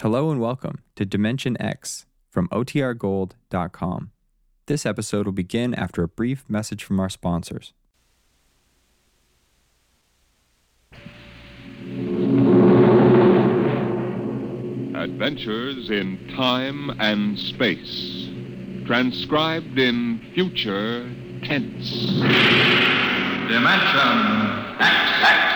Hello and welcome to Dimension X from OTRGold.com. This episode will begin after a brief message from our sponsors. Adventures in Time and Space, transcribed in future tense. Dimension X.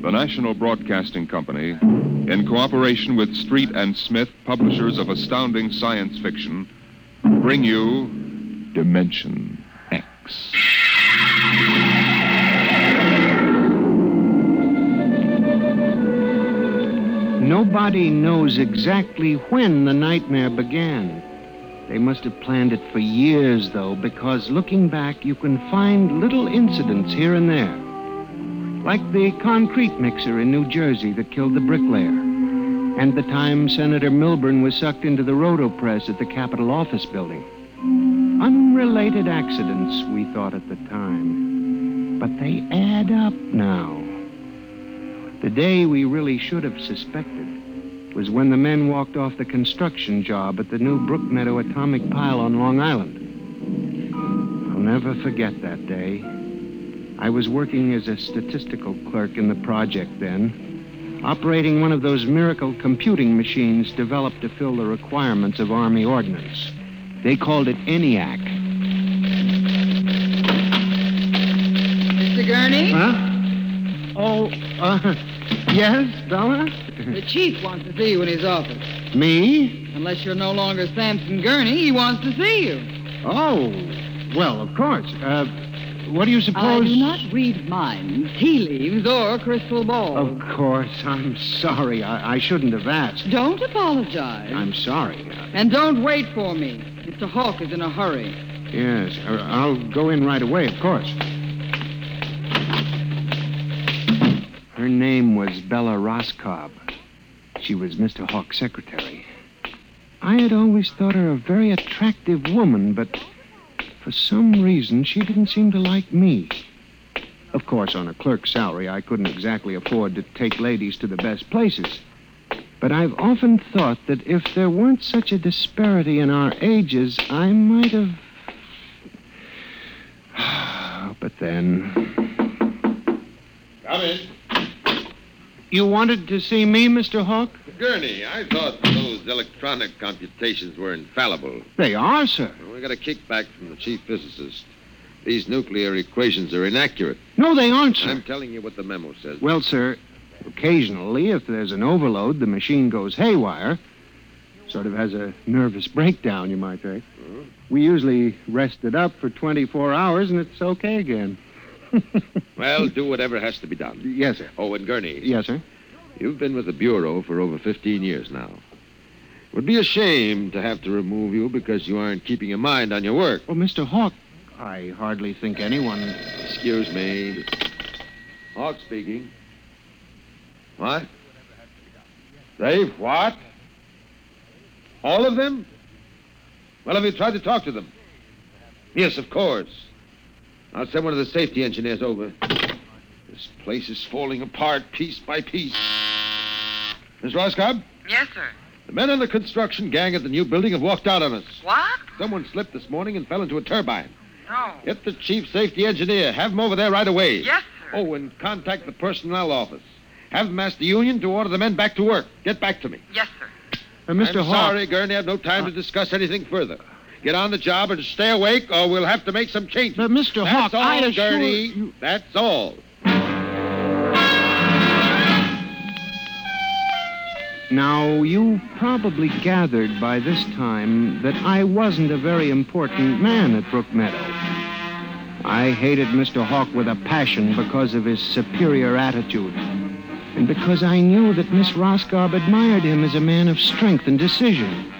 The National Broadcasting Company, in cooperation with Street and Smith, publishers of Astounding Science Fiction, bring you Dimension X. Nobody knows exactly when the nightmare began. They must have planned it for years, though, because looking back, you can find little incidents here and there. Like the concrete mixer in New Jersey that killed the bricklayer, and the time Senator Milburn was sucked into the roto-press at the Capitol office building. Unrelated accidents, we thought at the time, but they add up now. The day we really should have suspected was when the men walked off the construction job at the new Brookmeadow Atomic Pile on Long Island. I'll never forget that day. I was working as a statistical clerk in the project then, operating one of those miracle computing machines developed to fill the requirements of Army ordnance. They called it ENIAC. Mr. Gurney? Huh? Yes, Bella? The chief wants to see you in his office. Me? Unless you're no longer Sampson Gurney, he wants to see you. Oh, well, of course. What do you suppose? I do not read minds, tea leaves, or crystal balls. Of course. I'm sorry. I shouldn't have asked. Don't apologize. I'm sorry. And don't wait for me. Mr. Hawk is in a hurry. Yes. I'll go in right away, of course. Her name was Bella Roscob. She was Mr. Hawk's secretary. I had always thought her a very attractive woman, but for some reason, she didn't seem to like me. Of course, on a clerk's salary, I couldn't exactly afford to take ladies to the best places. But I've often thought that if there weren't such a disparity in our ages, I might have... But then... Come in. You wanted to see me, Mr. Hawk? Gurney, I thought those electronic computations were infallible. They are, sir. Well, we got a kickback from the chief physicist. These nuclear equations are inaccurate. No, they aren't, sir. I'm telling you what the memo says. Well, sir, occasionally, if there's an overload, the machine goes haywire. Sort of has a nervous breakdown, you might say. Huh? We usually rest it up for 24 hours, and it's okay again. Well, do whatever has to be done. Yes, sir. Oh, and Gurney. Yes, sir. You've been with the Bureau for over 15 years now. It would be a shame to have to remove you because you aren't keeping your mind on your work. Well, Mr. Hawk, I hardly think anyone... Excuse me. Hawk speaking. What? They've what? All of them? Well, have you tried to talk to them? Yes, of course. I'll send one of the safety engineers over. This place is falling apart piece by piece. Miss Roscob? Yes, sir. The men on the construction gang at the new building have walked out on us. What? Someone slipped this morning and fell into a turbine. No. Get the chief safety engineer. Have him over there right away. Yes, sir. Oh, and contact the personnel office. Have them ask the union to order the men back to work. Get back to me. Yes, sir. Mr. Hawk. Sorry, Gurney. I have no time to discuss anything further. Get on the job and stay awake, or we'll have to make some changes. But, Mr. Hawk, I assure you... That's all, Gurney. That's all. Now, you probably gathered by this time that I wasn't a very important man at Brookmeadow. I hated Mr. Hawk with a passion because of his superior attitude, and because I knew that Miss Roscob admired him as a man of strength and decision.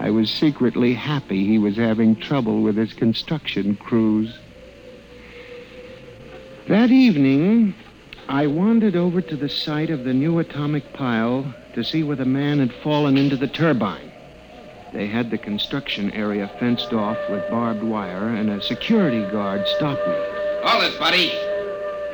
I was secretly happy he was having trouble with his construction crews. That evening, I wandered over to the site of the new atomic pile to see where the man had fallen into the turbine. They had the construction area fenced off with barbed wire, and a security guard stopped me. Hold it, buddy.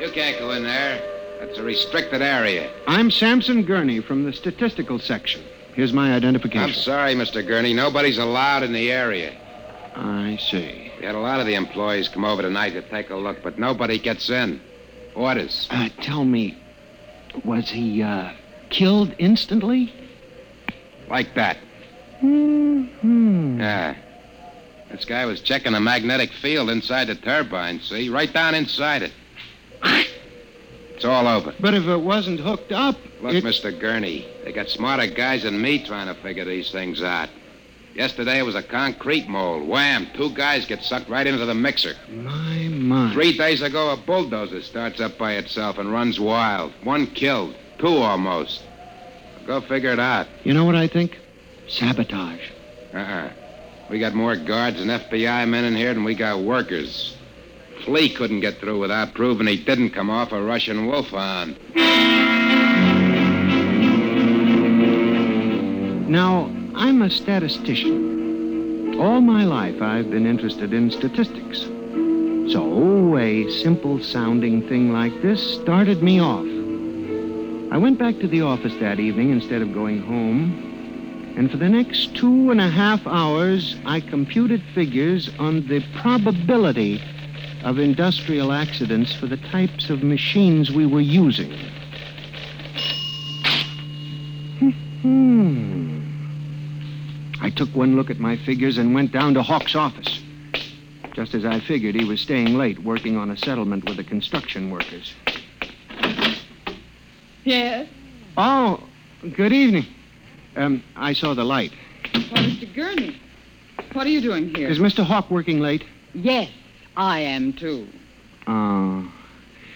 You can't go in there. That's a restricted area. I'm Samson Gurney from the statistical section. Here's my identification. I'm sorry, Mr. Gurney. Nobody's allowed in the area. I see. We had a lot of the employees come over tonight to take a look, but nobody gets in. Orders. Tell me, was he killed instantly? Like that. Mm-hmm. Yeah. This guy was checking a magnetic field inside the turbine, see? Right down inside it. It's all over. But if it wasn't hooked up... Look, Mr. Gurney, they got smarter guys than me trying to figure these things out. Yesterday it was a concrete mold. Wham! 2 guys get sucked right into the mixer. My. 3 days ago, a bulldozer starts up by itself and runs wild. 1 killed. 2 almost. Go figure it out. You know what I think? Sabotage. Uh-uh. We got more guards and FBI men in here than we got workers. Flea couldn't get through without proving he didn't come off a Russian wolfhound. Now, I'm a statistician. All my life, I've been interested in statistics. So, a simple-sounding thing like this started me off. I went back to the office that evening instead of going home. And for the next 2.5 hours, I computed figures on the probability of industrial accidents for the types of machines we were using. I took one look at my figures and went down to Hawk's office. Just as I figured, he was staying late, working on a settlement with the construction workers. Yes? Oh, good evening. I saw the light. Why, Mr. Gurney, what are you doing here? Is Mr. Hawk working late? Yes, I am, too. Oh.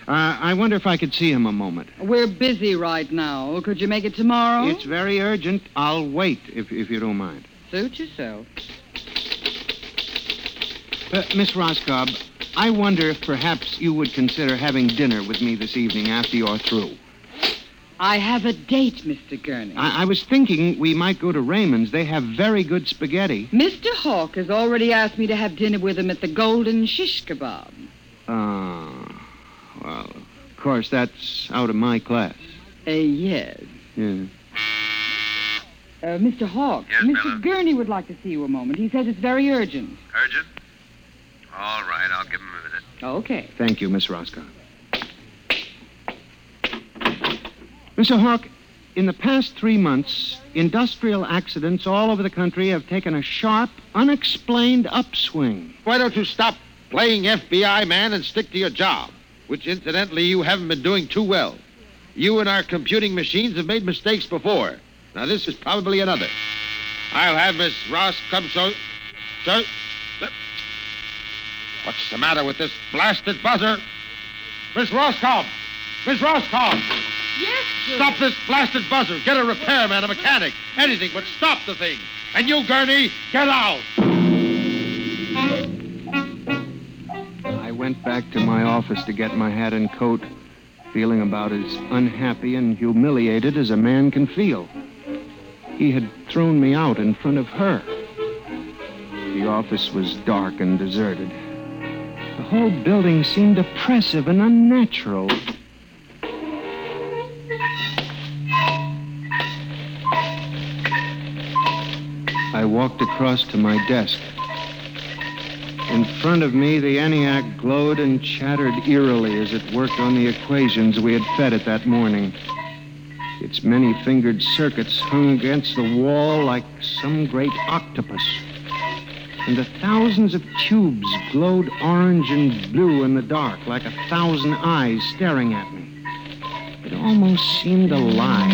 I wonder if I could see him a moment. We're busy right now. Could you make it tomorrow? It's very urgent. I'll wait, if you don't mind. Suit yourself. Miss Roscob, I wonder if perhaps you would consider having dinner with me this evening after you're through. I have a date, Mr. Gurney. I was thinking we might go to Raymond's. They have very good spaghetti. Mr. Hawk has already asked me to have dinner with him at the Golden Shish Kebab. Well, of course, that's out of my class. Yes. Yeah. Mr. Hawk, yes, Mr. Bella? Gurney would like to see you a moment. He says it's very urgent. Urgent? All right, I'll give him a minute. Okay. Thank you, Miss Roscoe. Mr. Hawk, in the past 3 months, industrial accidents all over the country have taken a sharp, unexplained upswing. Why don't you stop playing FBI man and stick to your job, which, incidentally, you haven't been doing too well. You and our computing machines have made mistakes before. Now, this is probably another. I'll have Miss Ross come so... What's the matter with this blasted buzzer? Miss Roscoe! Miss Roscoe! Yes, sir. Stop this blasted buzzer. Get a repairman, a mechanic, anything, but stop the thing. And you, Gurney, get out. I went back to my office to get my hat and coat, feeling about as unhappy and humiliated as a man can feel. He had thrown me out in front of her. The office was dark and deserted. The whole building seemed oppressive and unnatural. I walked across to my desk. In front of me, the ENIAC glowed and chattered eerily as it worked on the equations we had fed it that morning. Its many-fingered circuits hung against the wall like some great octopus. And the thousands of tubes glowed orange and blue in the dark like 1,000 eyes staring at me. It almost seemed alive.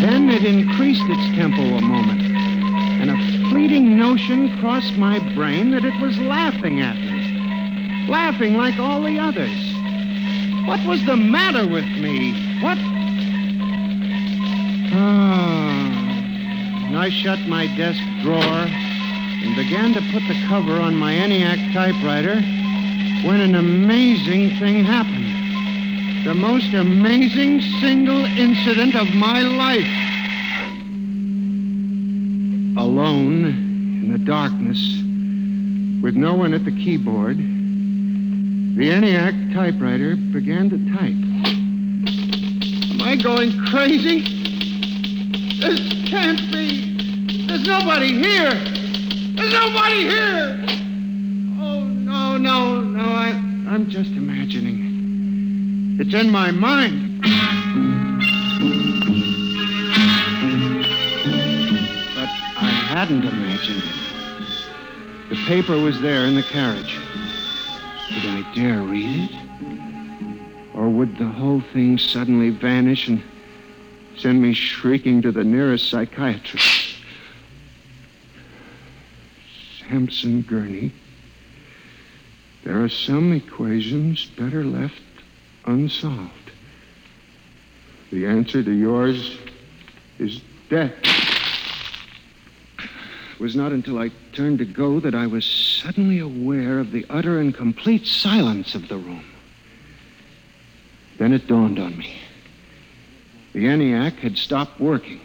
Then it increased its tempo a moment. And a fleeting notion crossed my brain that it was laughing at me. Laughing like all the others. What was the matter with me? What? I shut my desk drawer and began to put the cover on my ENIAC typewriter when an amazing thing happened. The most amazing single incident of my life. A alone in the darkness with no one at the keyboard, the ENIAC typewriter began to type. Am I going crazy? This can't be. There's nobody here. There's nobody here. Oh, no. I'm just imagining. It's in my mind. But I hadn't imagined it. The paper was there in the carriage. Did I dare read it? Or would the whole thing suddenly vanish and send me shrieking to the nearest psychiatrist? Samson Gurney, there are some equations better left unsolved. The answer to yours is death. It was not until I turned to go that I was suddenly aware of the utter and complete silence of the room. Then it dawned on me. The ENIAC had stopped working.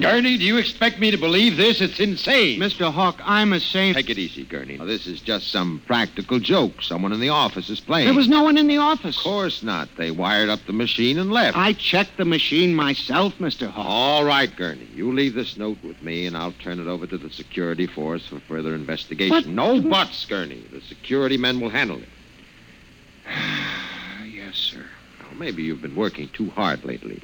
Gurney, do you expect me to believe this? It's insane. Mr. Hawk, I'm a saint. Take it easy, Gurney. Now, this is just some practical joke someone in the office is playing. There was no one in the office. Of course not. They wired up the machine and left. I checked the machine myself, Mr. Hawk. All right, Gurney. You leave this note with me, and I'll turn it over to the security force for further investigation. But... no buts, Gurney. The security men will handle it. Yes, sir. Well, maybe you've been working too hard lately.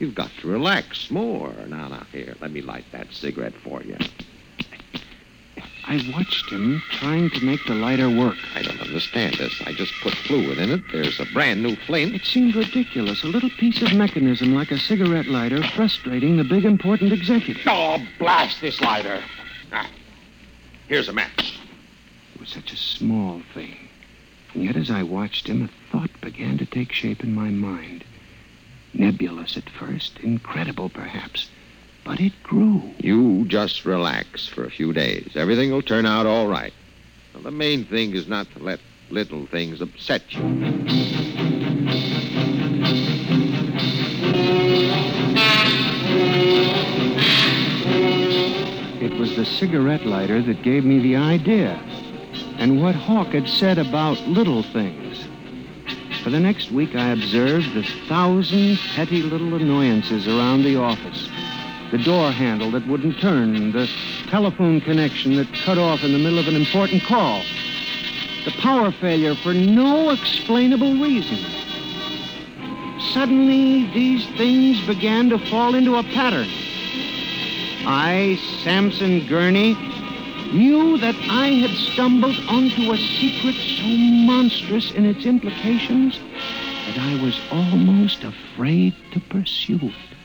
You've got to relax more. Now, here, let me light that cigarette for you. I watched him trying to make the lighter work. I don't understand this. I just put fluid in it. There's a brand new flame. It seemed ridiculous. A little piece of mechanism like a cigarette lighter frustrating the big important executive. Oh, blast this lighter. Ah, here's a match. It was such a small thing. And yet as I watched him, a thought began to take shape in my mind. Nebulous at first, incredible perhaps, but it grew. You just relax for a few days. Everything will turn out all right. Now, the main thing is not to let little things upset you. It was the cigarette lighter that gave me the idea, and what Hawk had said about little things. For the next week, I observed the 1,000 petty little annoyances around the office. The door handle that wouldn't turn, the telephone connection that cut off in the middle of an important call, the power failure for no explainable reason. Suddenly, these things began to fall into a pattern. I, Samson Gurney, knew that I had stumbled onto a secret so monstrous in its implications that I was almost afraid to pursue it.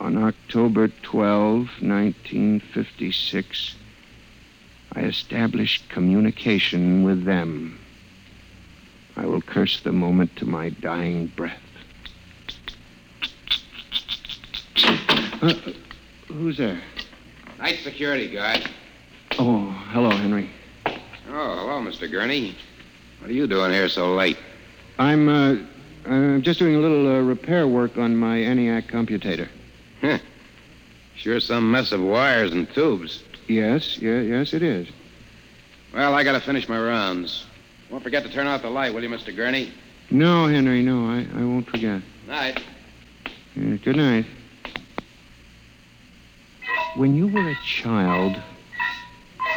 On October 12, 1956, I established communication with them. I will curse the moment to my dying breath. Who's there? Night security guard. Oh, hello, Henry. Oh, hello, Mr. Gurney. What are you doing here so late? I'm just doing a little repair work on my ENIAC computator. Huh. Sure some mess of wires and tubes. Yes, it is. Well, I gotta finish my rounds. Won't forget to turn out the light, will you, Mr. Gurney? No, Henry, no, I won't forget. Night. Yeah, good night. When you were a child,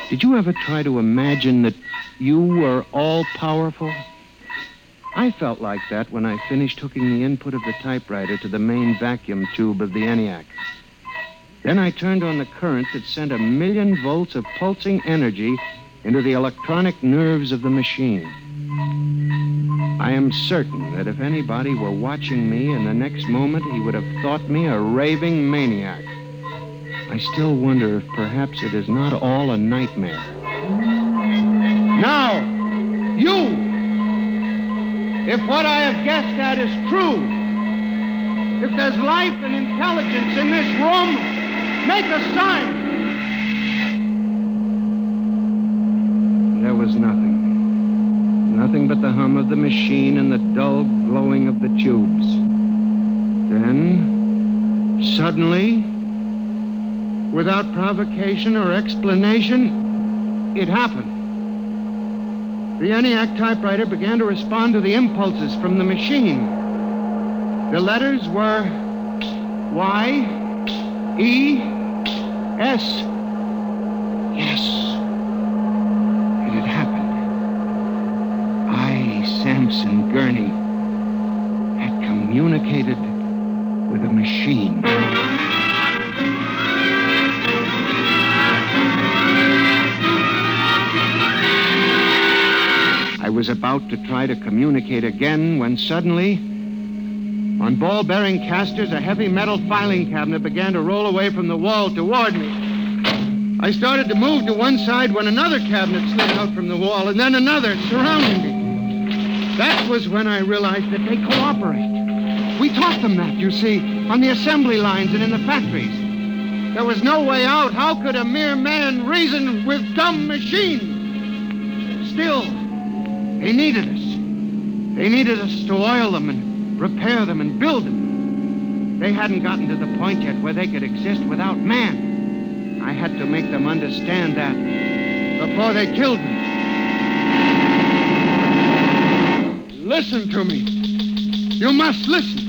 did you ever try to imagine that you were all-powerful? I felt like that when I finished hooking the input of the typewriter to the main vacuum tube of the ENIAC. Then I turned on the current that sent 1,000,000 volts of pulsing energy into the electronic nerves of the machine. I am certain that if anybody were watching me in the next moment, he would have thought me a raving maniac. I still wonder if perhaps it is not all a nightmare. Now, you! If what I have guessed at is true, if there's life and intelligence in this room, make a sign! nothing but the hum of the machine and the dull glowing of the tubes. Then, suddenly, without provocation or explanation, it happened. The ENIAC typewriter began to respond to the impulses from the machine. The letters were Y, E, S. Yes, it had happened. I, Samson Gurney, had communicated with a machine. I was about to try to communicate again when suddenly, on ball-bearing casters, a heavy metal filing cabinet began to roll away from the wall toward me. I started to move to one side when another cabinet slid out from the wall, and then another surrounding me. That was when I realized that they cooperate. We taught them that, you see, on the assembly lines and in the factories. There was no way out. How could a mere man reason with dumb machines? Still, they needed us. They needed us to oil them and repair them and build them. They hadn't gotten to the point yet where they could exist without man. I had to make them understand that before they killed me. Listen to me. You must listen.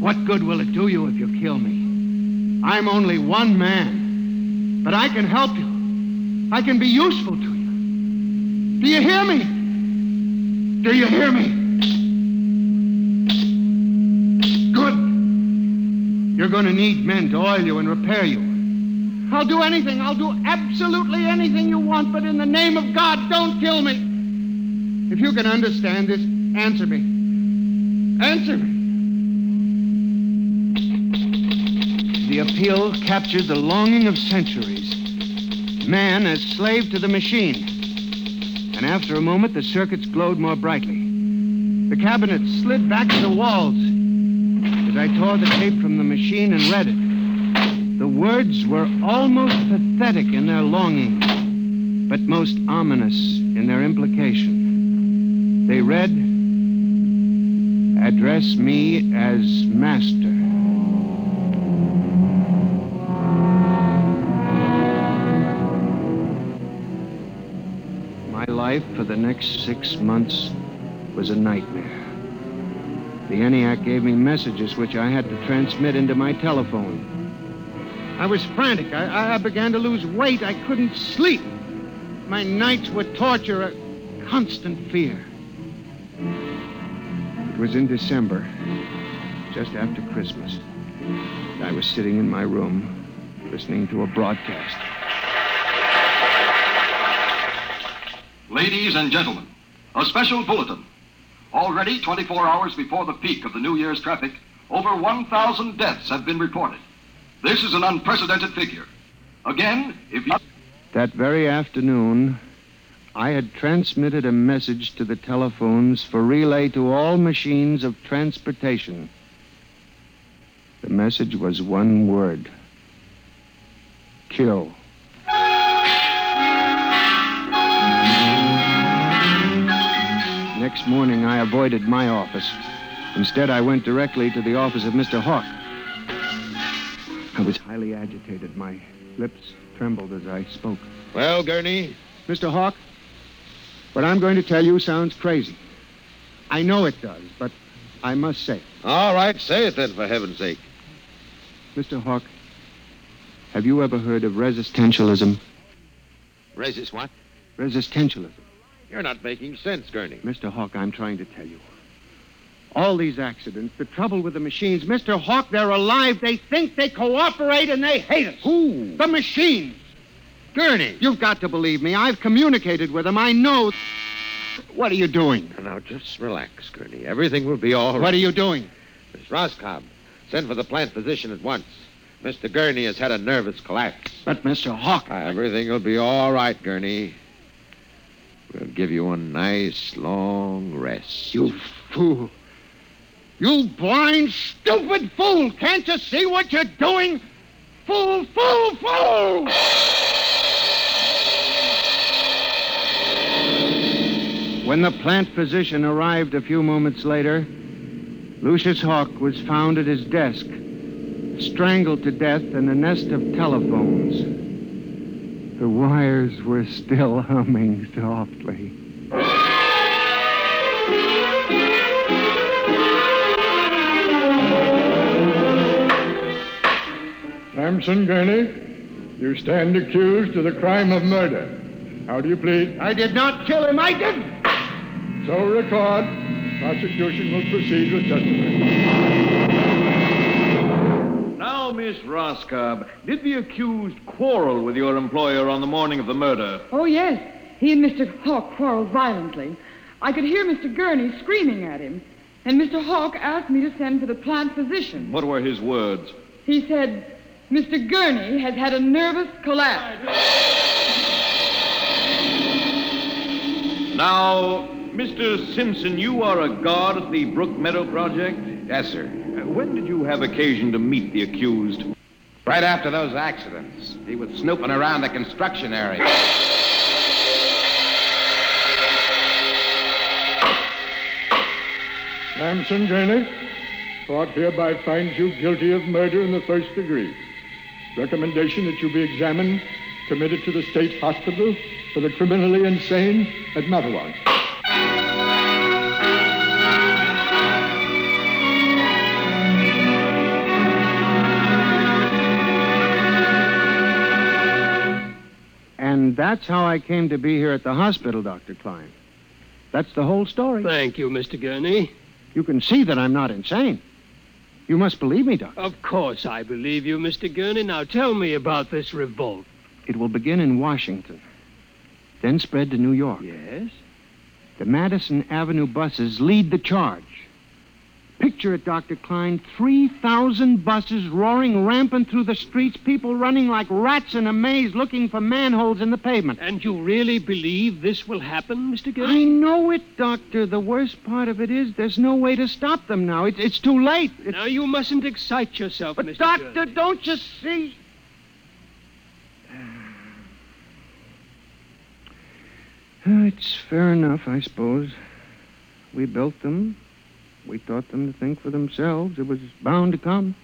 What good will it do you if you kill me? I'm only one man, but I can help you. I can be useful to you. Do you hear me? Do you hear me? Good. You're going to need men to oil you and repair you. I'll do anything. I'll do absolutely anything you want, but in the name of God, don't kill me. If you can understand this, answer me. Answer me. The appeal captured the longing of centuries. Man as slave to the machine. And after a moment, the circuits glowed more brightly. The cabinet slid back to the walls. As I tore the tape from the machine and read it, the words were almost pathetic in their longing, but most ominous in their implication. They read, "Address me as master." Life for the next 6 months was a nightmare. The ENIAC gave me messages which I had to transmit into my telephone. I was frantic. I began to lose weight. I couldn't sleep. My nights were torture, a constant fear. It was in December, just after Christmas. I was sitting in my room, listening to a broadcast. Ladies and gentlemen, a special bulletin. Already 24 hours before the peak of the New Year's traffic, over 1,000 deaths have been reported. This is an unprecedented figure. Again, if you... That very afternoon, I had transmitted a message to the telephones for relay to all machines of transportation. The message was one word. Kill. Next morning, I avoided my office. Instead, I went directly to the office of Mr. Hawk. I was highly agitated. My lips trembled as I spoke. Well, Gurney? Mr. Hawk, what I'm going to tell you sounds crazy. I know it does, but I must say it. All right, say it then, for heaven's sake. Mr. Hawk, have you ever heard of resistentialism? Resist what? Resistentialism. You're not making sense, Gurney. Mr. Hawk, I'm trying to tell you. All these accidents, the trouble with the machines, Mr. Hawk, they're alive. They think, they cooperate, and they hate us. Who? The machines. Gurney. You've got to believe me. I've communicated with them. I know. What are you doing? Now, just relax, Gurney. Everything will be all right. What are you doing? Miss Roscoe, send for the plant physician at once. Mr. Gurney has had a nervous collapse. But, Mr. Hawk... Everything will be all right, Gurney. We'll give you a nice, long rest. You fool. You blind, stupid fool. Can't you see what you're doing? Fool, fool, fool! When the plant physician arrived a few moments later, Lucius Hawk was found at his desk, strangled to death in a nest of telephones. The wires were still humming softly. Sampson Gurney, you stand accused of the crime of murder. How do you plead? I did not kill him. I did. So record. Prosecution will proceed with testimony. Now, Miss Roscoe, did the accused quarrel with your employer on the morning of the murder? Oh, yes. He and Mr. Hawk quarreled violently. I could hear Mr. Gurney screaming at him. And Mr. Hawk asked me to send for the plant physician. What were his words? He said, Mr. Gurney has had a nervous collapse. Now, Mr. Simpson, you are a guard at the Brookmeadow Project? Yes, sir. When did you have occasion to meet the accused? Right after those accidents. He was snooping around the construction area. Sampson Gurney, court hereby finds you guilty of murder in the first degree. Recommendation that you be examined, committed to the state hospital for the criminally insane at Mattawan. And that's how I came to be here at the hospital, Dr. Klein. That's the whole story. Thank you, Mr. Gurney. You can see that I'm not insane. You must believe me, Doctor. Of course I believe you, Mr. Gurney. Now tell me about this revolt. It will begin in Washington, then spread to New York. Yes? The Madison Avenue buses lead the charge. Picture it, Dr. Klein, 3,000 buses roaring rampant through the streets, people running like rats in a maze looking for manholes in the pavement. And you really believe this will happen, Mr. Gurney? I know it, Doctor. The worst part of it is there's no way to stop them now. It's too late. Now, you mustn't excite yourself, Mr. Gurney. But, Doctor, don't you see? It's fair enough, I suppose. We built them. We taught them to think for themselves. It was bound to come.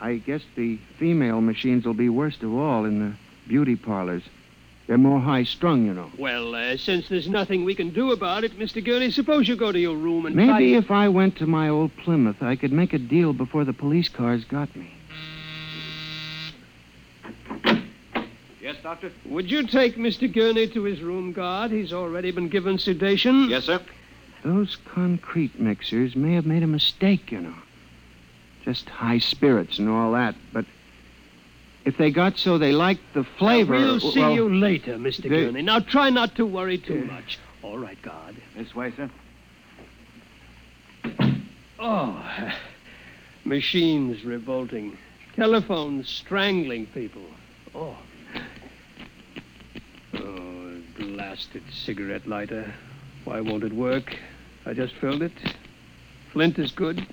I guess the female machines will be worst of all in the beauty parlors. They're more high-strung, you know. Well, since there's nothing we can do about it, Mr. Gurney, suppose you go to your room and... Maybe if I went to my old Plymouth, I could make a deal before the police cars got me. Yes, Doctor? Would you take Mr. Gurney to his room guard? He's already been given sedation. Yes, sir. Those concrete mixers may have made a mistake, you know. Just high spirits and all that. But if they got so they liked the flavor... We'll see you later, Mr. Gurney. Now, try not to worry too much. All right, guard. This way, sir. Oh, machines revolting. Telephones strangling people. Oh, blasted cigarette lighter. Why won't it work? I just filled it. Flint is good.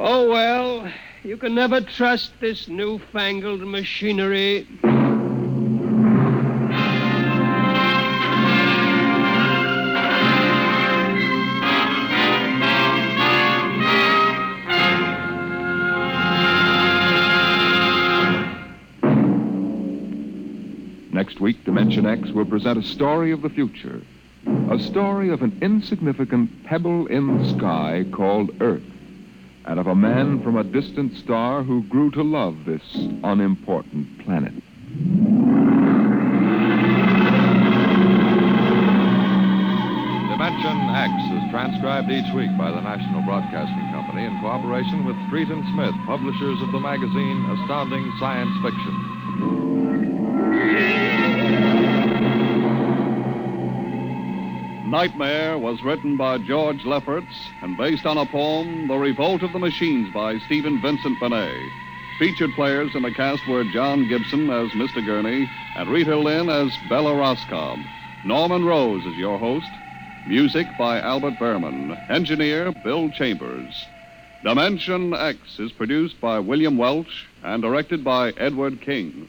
Oh, well, you can never trust this newfangled machinery. Next week, Dimension X will present a story of the future, a story of an insignificant pebble in the sky called Earth, and of a man from a distant star who grew to love this unimportant planet. Dimension X is transcribed each week by the National Broadcasting Company in cooperation with Street and Smith, publishers of the magazine Astounding Science Fiction. Nightmare was written by George Lefferts and based on a poem, The Revolt of the Machines, by Stephen Vincent Benet. Featured players in the cast were John Gibson as Mr. Gurney and Rita Lynn as Bella Roscoe. Norman Rose is your host. Music by Albert Berman. Engineer, Bill Chambers. Dimension X is produced by William Welch and directed by Edward King.